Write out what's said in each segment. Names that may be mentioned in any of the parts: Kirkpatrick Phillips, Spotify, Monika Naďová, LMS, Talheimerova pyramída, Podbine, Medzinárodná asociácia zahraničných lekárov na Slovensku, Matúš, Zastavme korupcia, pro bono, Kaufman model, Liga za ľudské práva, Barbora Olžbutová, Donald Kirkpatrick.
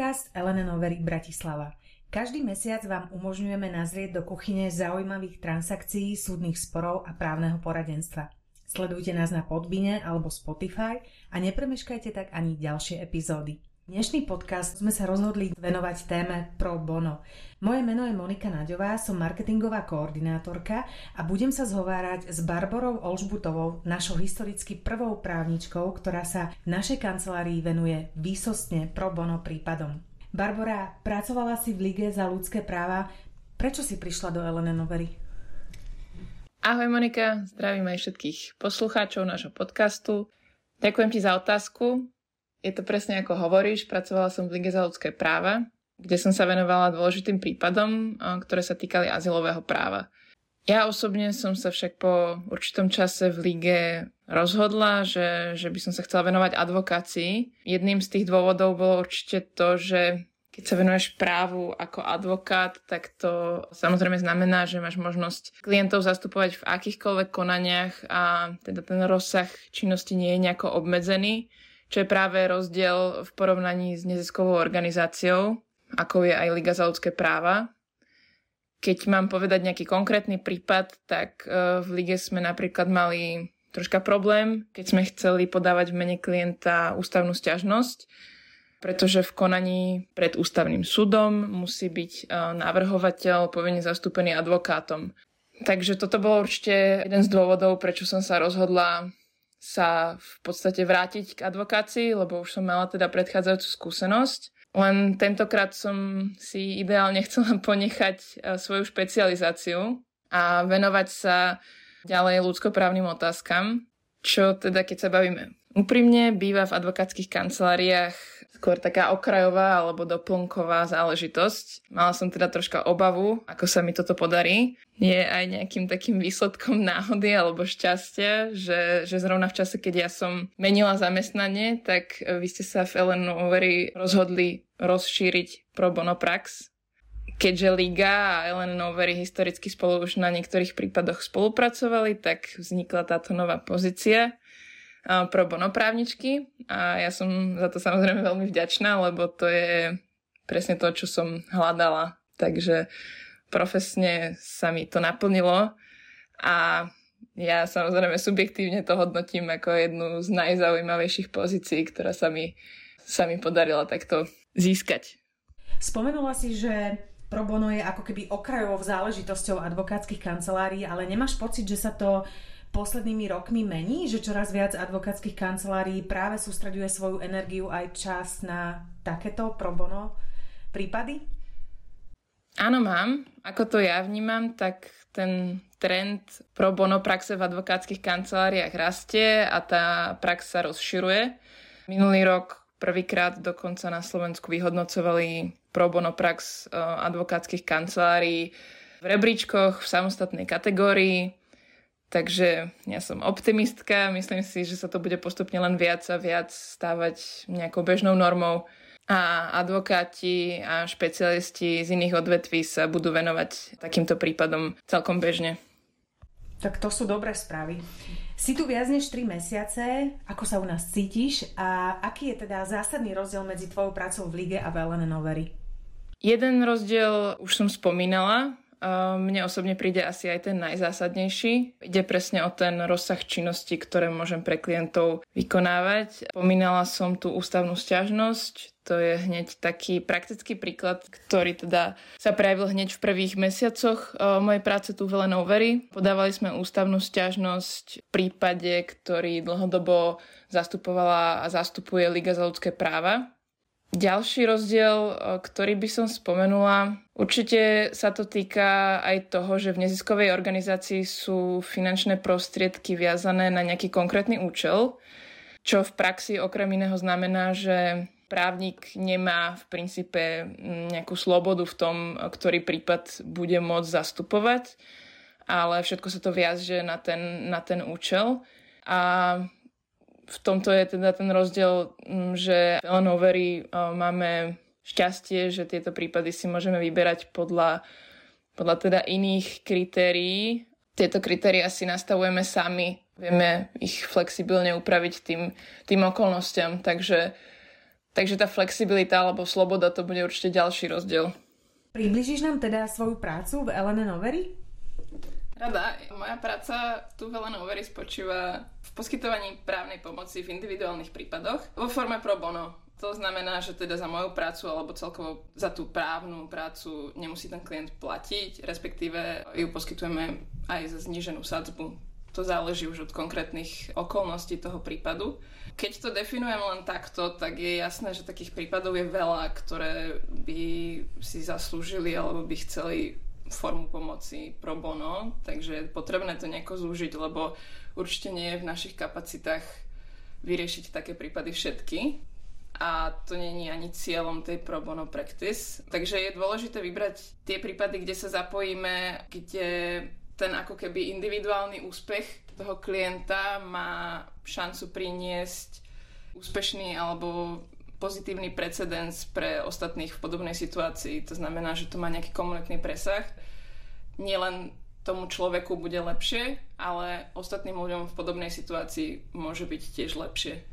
Podcast Allen & Overy Bratislava. Každý mesiac vám umožňujeme nazrieť do kuchyne zaujímavých transakcií, súdnych sporov a právneho poradenstva. Sledujte nás na Podbine alebo Spotify a nepremeškajte tak ani ďalšie epizódy. Dnešný podcast sme sa rozhodli venovať téme pro bono. Moje meno je Monika Naďová, som marketingová koordinátorka a budem sa zhovárať s Barborou Olžbutovou, našou historicky prvou právničkou, ktorá sa v našej kancelárii venuje výsostne pro bono prípadom. Barbora, pracovala si v Lige za ľudské práva. Prečo si prišla do Allen & Overy? Ahoj Monika, zdravím aj všetkých poslucháčov nášho podcastu. Ďakujem ti za otázku. Je to presne ako hovoríš, pracovala som v Lige za ľudské práva, kde som sa venovala dôležitým prípadom, ktoré sa týkali azylového práva. Ja osobne som sa však po určitom čase v Lige rozhodla, že by som sa chcela venovať advokácii. Jedným z tých dôvodov bolo určite to, že keď sa venuješ právu ako advokát, tak to samozrejme znamená, že máš možnosť klientov zastupovať v akýchkoľvek konaniach a teda ten rozsah činnosti nie je nejako obmedzený. Čo je práve rozdiel v porovnaní s neziskovou organizáciou, ako je aj Liga za ľudské práva. Keď mám povedať nejaký konkrétny prípad, tak v Lige sme napríklad mali troška problém, keď sme chceli podávať v mene klienta ústavnú sťažnosť, pretože v konaní pred ústavným súdom musí byť navrhovateľ povinne zastúpený advokátom. Takže toto bol určite jeden z dôvodov, prečo som sa rozhodla sa v podstate vrátiť k advokácii, lebo už som mala teda predchádzajúcu skúsenosť. Len tentokrát som si ideálne chcela ponechať svoju špecializáciu a venovať sa ďalej ľudskoprávnym otázkam, čo teda keď sa bavíme úprimne, býva v advokátskych kanceláriách skôr taká okrajová alebo doplnková záležitosť. Mala som teda troška obavu, ako sa mi toto podarí. Je aj nejakým takým výsledkom náhody alebo šťastia, že zrovna v čase, keď ja som menila zamestnanie, tak vy ste sa v Allen & Overy rozhodli rozšíriť pro bono prax. Keďže Liga a Allen & Overy historicky spolu už na niektorých prípadoch spolupracovali, tak vznikla táto nová pozícia pro bono právničky a ja som za to samozrejme veľmi vďačná, lebo to je presne to, čo som hľadala. Takže profesne sa mi to naplnilo a ja samozrejme subjektívne to hodnotím ako jednu z najzaujímavejších pozícií, ktorá sa mi podarila takto získať. Spomenula si, že pro bono je ako keby okrajovou záležitosťou advokátskych kancelárií, ale nemáš pocit, že sa to poslednými rokmi mení, že čoraz viac advokátskych kancelárií práve sústreďuje svoju energiu aj čas na takéto pro bono prípady? Áno, mám. Ako to ja vnímam, tak ten trend pro bono praxe v advokátskych kanceláriách rastie a tá prax sa rozširuje. Minulý rok prvýkrát dokonca na Slovensku vyhodnocovali pro bono prax advokátskych kancelárií v rebríčkoch, v samostatnej kategórii. Takže ja som optimistka, myslím si, že sa to bude postupne len viac a viac stávať nejakou bežnou normou a advokáti a špecialisti z iných odvetví sa budú venovať takýmto prípadom celkom bežne. Tak to sú dobré správy. Si tu viac než 3 mesiace, ako sa u nás cítiš a aký je teda zásadný rozdiel medzi tvojou prácou v Lige a v Allen & Overy? Jeden rozdiel už som spomínala. Mne osobne príde asi aj ten najzásadnejší. Ide presne o ten rozsah činnosti, ktoré môžem pre klientov vykonávať. Spomínala som tú ústavnú sťažnosť. To je hneď taký praktický príklad, ktorý teda sa prejavil hneď v prvých mesiacoch mojej práce tu v Allen & Overy. Podávali sme ústavnú sťažnosť v prípade, ktorý dlhodobo zastupovala a zastupuje Liga za ľudské práva. Ďalší rozdiel, ktorý by som spomenula, určite sa to týka aj toho, že v neziskovej organizácii sú finančné prostriedky viazané na nejaký konkrétny účel, čo v praxi okrem iného znamená, že právnik nemá v princípe nejakú slobodu v tom, ktorý prípad bude môcť zastupovať, ale všetko sa to viaže na ten účel a v tomto je teda ten rozdiel, že v Allen & Overy máme šťastie, že tieto prípady si môžeme vyberať podľa teda iných kritérií. Tieto kritéria si nastavujeme sami, vieme ich flexibilne upraviť tým okolnostiam, takže Takže tá flexibilita alebo sloboda, to bude určite ďalší rozdiel. Približíš nám teda svoju prácu v Allen & Overy? Rada. Moja práca tu v Allen & Overy spočíva v poskytovaní právnej pomoci v individuálnych prípadoch vo forme pro bono. To znamená, že teda za moju prácu alebo celkovo za tú právnu prácu nemusí ten klient platiť, respektíve ju poskytujeme aj za zníženú sadzbu. To záleží už od konkrétnych okolností toho prípadu. Keď to definujem len takto, tak je jasné, že takých prípadov je veľa, ktoré by si zaslúžili alebo by chceli formu pomoci pro bono, takže je potrebné to nejako zúžiť, lebo určite nie je v našich kapacitách vyriešiť také prípady všetky. A to nie je ani cieľom tej pro bono practice. Takže je dôležité vybrať tie prípady, kde sa zapojíme, kde ten ako keby individuálny úspech toho klienta má šancu priniesť úspešný alebo pozitívny precedens pre ostatných v podobnej situácii. To znamená, že to má nejaký komunitný presah. Nielen tomu človeku bude lepšie, ale ostatným ľuďom v podobnej situácii môže byť tiež lepšie.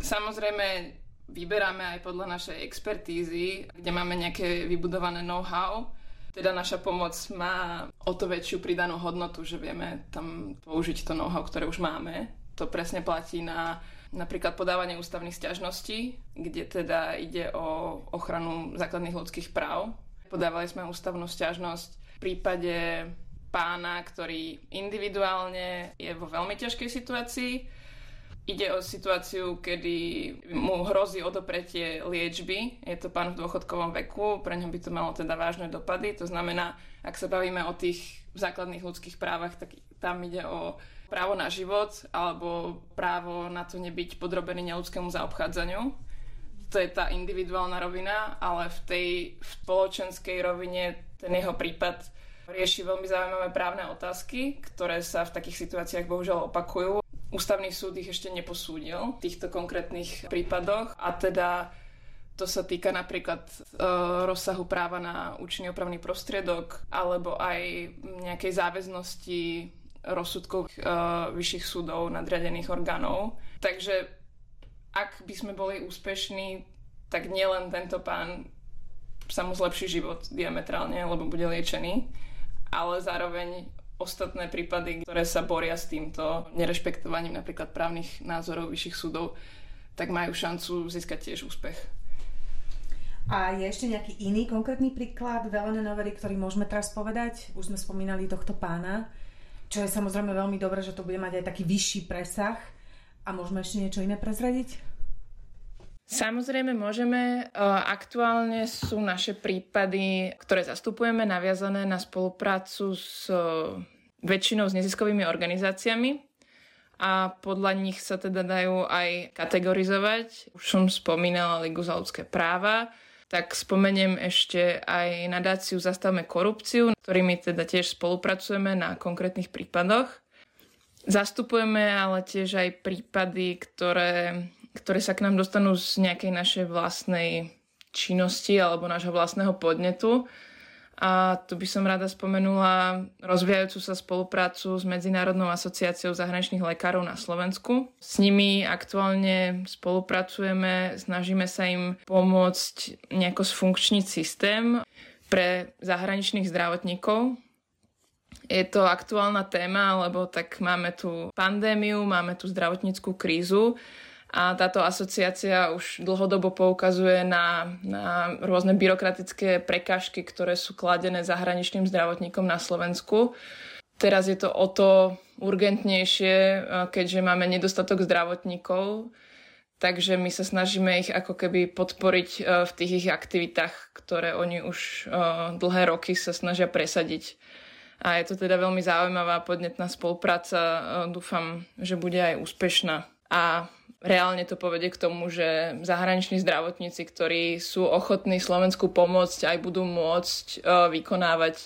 Samozrejme, vyberáme aj podľa našej expertízy, kde máme nejaké vybudované know-how. Teda naša pomoc má o to väčšiu pridanú hodnotu, že vieme tam použiť to know-how, ktoré už máme. To presne platí na napríklad podávanie ústavných sťažností, kde teda ide o ochranu základných ľudských práv. Podávali sme ústavnú sťažnosť v prípade pána, ktorý individuálne je vo veľmi ťažkej situácii. Ide o situáciu, kedy mu hrozí odopretie liečby. Je to pán v dôchodkovom veku, pre ňom by to malo teda vážne dopady. To znamená, ak sa bavíme o tých základných ľudských právach, tak tam ide o právo na život alebo právo na to nebyť podrobený neľudskému zaobchádzaniu. To je tá individuálna rovina, ale v tej spoločenskej rovine ten jeho prípad rieši veľmi zaujímavé právne otázky, ktoré sa v takých situáciách bohužiaľ opakujú. Ústavný súd ich ešte neposúdil v týchto konkrétnych prípadoch a teda to sa týka napríklad rozsahu práva na účinný opravný prostriedok alebo aj nejakej záväznosti rozsudkov vyšších súdov nadriadených orgánov. Takže ak by sme boli úspešní, tak nielen tento pán sa mu zlepší život diametrálne, lebo bude liečený, ale zároveň ostatné prípady, ktoré sa boria s týmto nerešpektovaním napríklad právnych názorov vyšších súdov, tak majú šancu získať tiež úspech. A je ešte nejaký iný konkrétny príklad Allen & Overy, ktorý môžeme teraz povedať? Už sme spomínali tohto pána, čo je samozrejme veľmi dobré, že to bude mať aj taký vyšší presah. A môžeme ešte niečo iné prezradiť? Samozrejme môžeme. Aktuálne sú naše prípady, ktoré zastupujeme, naviazané na spoluprácu s väčšinou s neziskovými organizáciami a podľa nich sa teda dajú aj kategorizovať. Už som spomínala Ligu za ľudské práva, tak spomeniem ešte aj nadáciu Zastavme korupciu, ktorými teda tiež spolupracujeme na konkrétnych prípadoch. Zastupujeme ale tiež aj prípady, ktoré sa k nám dostanú z nejakej našej vlastnej činnosti alebo nášho vlastného podnetu. A tu by som rada spomenula rozvíjajúcu sa spoluprácu s Medzinárodnou asociáciou zahraničných lekárov na Slovensku. S nimi aktuálne spolupracujeme, snažíme sa im pomôcť nejako sfunkčniť systém pre zahraničných zdravotníkov. Je to aktuálna téma, lebo tak máme tu pandémiu, máme tu zdravotníckú krízu. A táto asociácia už dlhodobo poukazuje na rôzne byrokratické prekážky, ktoré sú kladené zahraničným zdravotníkom na Slovensku. Teraz je to o to urgentnejšie, keďže máme nedostatok zdravotníkov, takže my sa snažíme ich ako keby podporiť v tých ich aktivitách, ktoré oni už dlhé roky sa snažia presadiť. A je to teda veľmi zaujímavá podnetná spolupráca, dúfam, že bude aj úspešná. A reálne to povedie k tomu, že zahraniční zdravotníci, ktorí sú ochotní Slovensku pomôcť, aj budú môcť vykonávať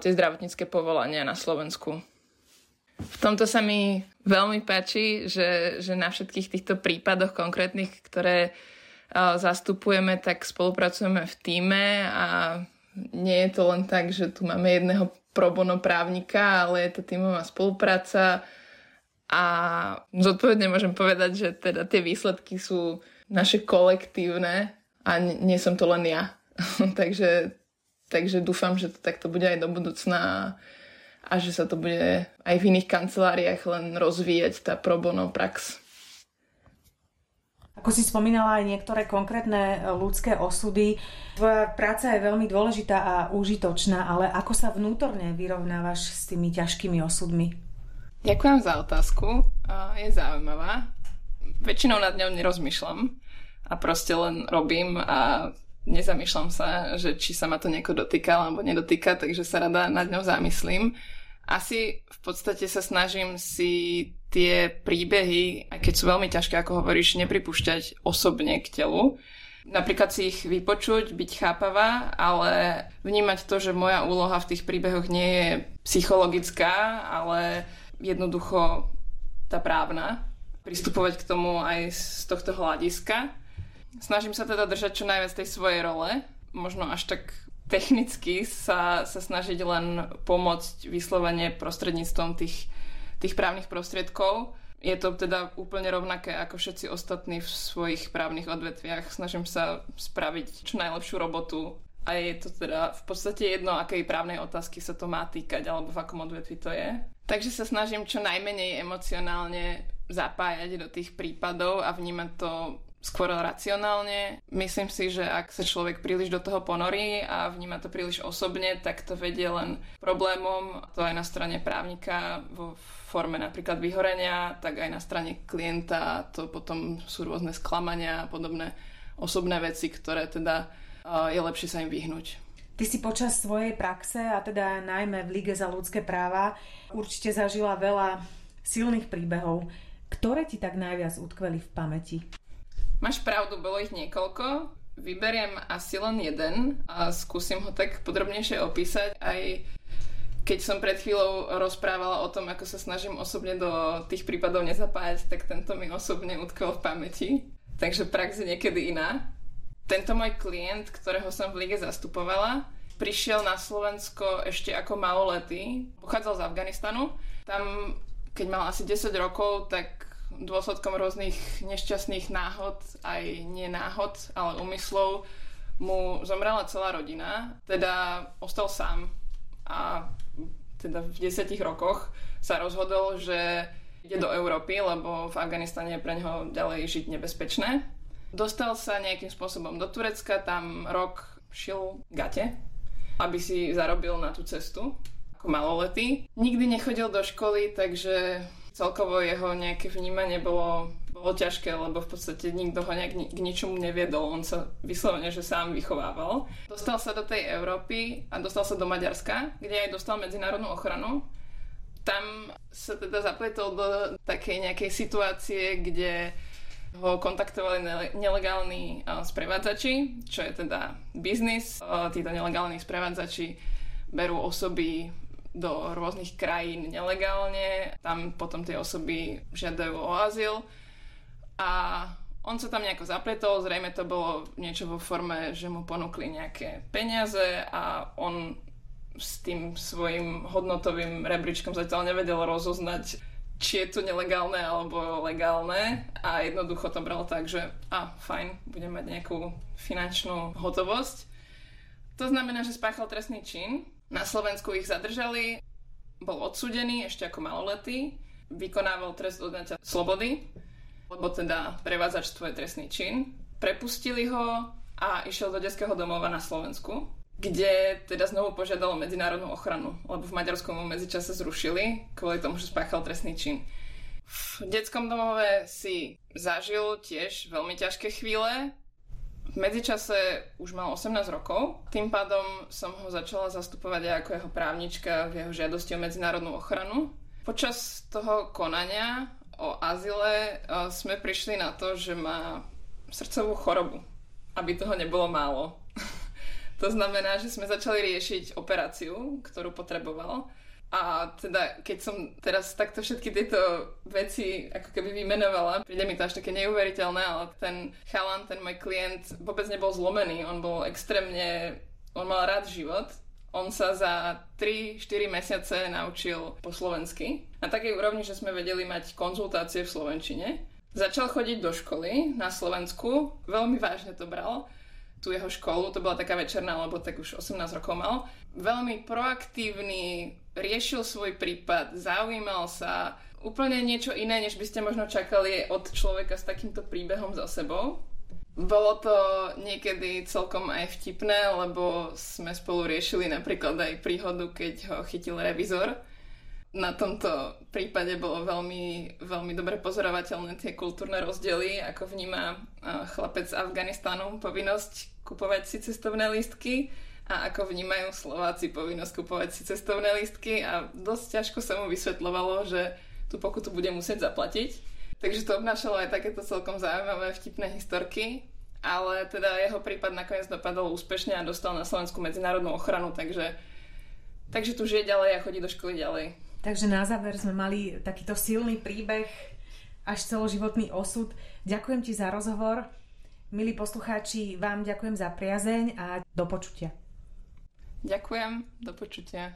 tie zdravotnícke povolania na Slovensku. V tomto sa mi veľmi páči, že na všetkých týchto prípadoch konkrétnych, ktoré zastupujeme, tak spolupracujeme v tíme a nie je to len tak, že tu máme jedného pro bono právnika, ale je to tímová spolupráca A zodpovedne môžem povedať, že teda tie výsledky sú naše kolektívne a nie som to len ja. takže dúfam, že to takto bude aj do budúcna a že sa to bude aj v iných kanceláriách len rozvíjať tá pro bono prax. Ako si spomínala aj niektoré konkrétne ľudské osudy, tvoja práca je veľmi dôležitá a užitočná, ale ako sa vnútorne vyrovnávaš s tými ťažkými osudmi? Ďakujem za otázku, je zaujímavá. Väčšinou nad ňou nerozmýšľam a proste len robím a nezamýšľam sa, že či sa ma to nejako dotýka alebo nedotýka, takže sa rada nad ňou zamyslím. Asi v podstate sa snažím si tie príbehy, aj keď sú veľmi ťažké, ako hovoríš, nepripúšťať osobne k telu. Napríklad si ich vypočuť, byť chápavá, ale vnímať to, že moja úloha v tých príbehoch nie je psychologická, ale jednoducho tá právna. Pristupovať k tomu aj z tohto hľadiska. Snažím sa teda držať čo najviac tej svojej role, možno až tak technicky sa snažiť len pomôcť vyslovene prostredníctvom tých právnych prostriedkov. Je to teda úplne rovnaké ako všetci ostatní v svojich právnych odvetviach. Snažím sa spraviť čo najlepšiu robotu a je to teda v podstate jedno, akej právnej otázky sa to má týkať alebo v akom odvetvi to je. Takže sa snažím čo najmenej emocionálne zapájať do tých prípadov a vnímať to skôr racionálne. Myslím si, že ak sa človek príliš do toho ponorí a vníma to príliš osobne, tak to vedie len problémom. To aj na strane právnika vo forme napríklad vyhorenia, tak aj na strane klienta. To potom sú rôzne sklamania a podobné osobné veci, ktoré teda je lepšie sa im vyhnúť. Ty si počas svojej praxe, a teda najmä v Lige za ľudské práva, určite zažila veľa silných príbehov. Ktoré ti tak najviac utkveli v pamäti? Máš pravdu, bolo ich niekoľko. Vyberiem asi len jeden a skúsim ho tak podrobnejšie opísať. Aj keď som pred chvíľou rozprávala o tom, ako sa snažím osobne do tých prípadov nezapájať, tak tento mi osobne utkol v pamäti. Takže prax je niekedy iná. Tento môj klient, ktorého som v Lige zastupovala, prišiel na Slovensko ešte ako maloletý. Pochádzal z Afganistanu. Tam, keď mal asi 10 rokov, tak dôsledkom rôznych nešťastných náhod, aj nie náhod, ale úmyslov, mu zomrela celá rodina. Teda ostal sám a teda v 10 rokoch sa rozhodol, že ide do Európy, lebo v Afganistane je pre neho ďalej žiť nebezpečné. Dostal sa nejakým spôsobom do Turecka, tam rok šil gate, aby si zarobil na tú cestu ako maloletý. Nikdy nechodil do školy, takže celkovo jeho nejaké vnímanie bolo ťažké, lebo v podstate nikto ho nejak k ničomu neviedol. On sa vyslovene, že sám vychovával. Dostal sa do tej Európy a dostal sa do Maďarska, kde aj dostal medzinárodnú ochranu. Tam sa teda zapletol do takej nejakej situácie, kde ho kontaktovali nelegálni sprevádzači, čo je teda biznis. Títo nelegálni sprevádzači berú osoby do rôznych krajín nelegálne. Tam potom tie osoby žiadajú o azyl. A on sa tam nejako zapletol. Zrejme to bolo niečo vo forme, že mu ponúkli nejaké peniaze a on s tým svojim hodnotovým rebríčkom zatiaľ nevedel rozoznať, či je to nelegálne alebo legálne. A jednoducho to bral tak, že fajn, budem mať nejakú finančnú hotovosť. To znamená, že spáchal trestný čin. Na Slovensku ich zadržali, bol odsúdený ešte ako maloletý, vykonával trest odňatia slobody, lebo teda prevádzačstvo je trestný čin. Prepustili ho a išiel do detského domova na Slovensku, kde teda znovu požiadalo medzinárodnú ochranu, lebo v Maďarsku mu medzičase zrušili kvôli tomu, že spáchal trestný čin. V detskom domove si zažil tiež veľmi ťažké chvíle. V medzičase už mal 18 rokov, tým pádom som ho začala zastupovať aj ako jeho právnička v jeho žiadosti o medzinárodnú ochranu. Počas toho konania o azyle sme prišli na to, že má srdcovú chorobu, aby toho nebolo málo. To znamená, že sme začali riešiť operáciu, ktorú potreboval. A teda, keď som teraz takto všetky tieto veci ako keby vymenovala, príde mi to až také neuveriteľné, ale ten chalan, ten môj klient vôbec nebol zlomený, on mal rád život On sa za 3-4 mesiace naučil po slovensky. Na takej úrovni, že sme vedeli mať konzultácie v slovenčine. Začal chodiť do školy na Slovensku. Veľmi vážne to bral. Tu jeho školu, to bola taká večerná, lebo tak už 18 rokov mal. Veľmi proaktívny, riešil svoj prípad, zaujímal sa. Úplne niečo iné, než by ste možno čakali od človeka s takýmto príbehom za sebou. Bolo to niekedy celkom aj vtipné, lebo sme spolu riešili napríklad aj príhodu, keď ho chytil revizor. Na tomto prípade bolo veľmi, veľmi dobre pozorovateľné tie kultúrne rozdiely, ako vníma chlapec z Afganistanu povinnosť kupovať si cestovné lístky a ako vnímajú Slováci povinnosť kupovať si cestovné lístky a dosť ťažko sa mu vysvetľovalo, že tú pokutu bude musieť zaplatiť. Takže to obnášalo aj takéto celkom zaujímavé vtipné historky, ale teda jeho prípad nakoniec dopadol úspešne a dostal na Slovensku medzinárodnú ochranu, takže tu žije ďalej a chodí do školy ďalej. Takže na záver sme mali takýto silný príbeh, až celoživotný osud. Ďakujem ti za rozhovor. Milí poslucháči, vám ďakujem za priazeň a do počutia. Ďakujem, do počutia.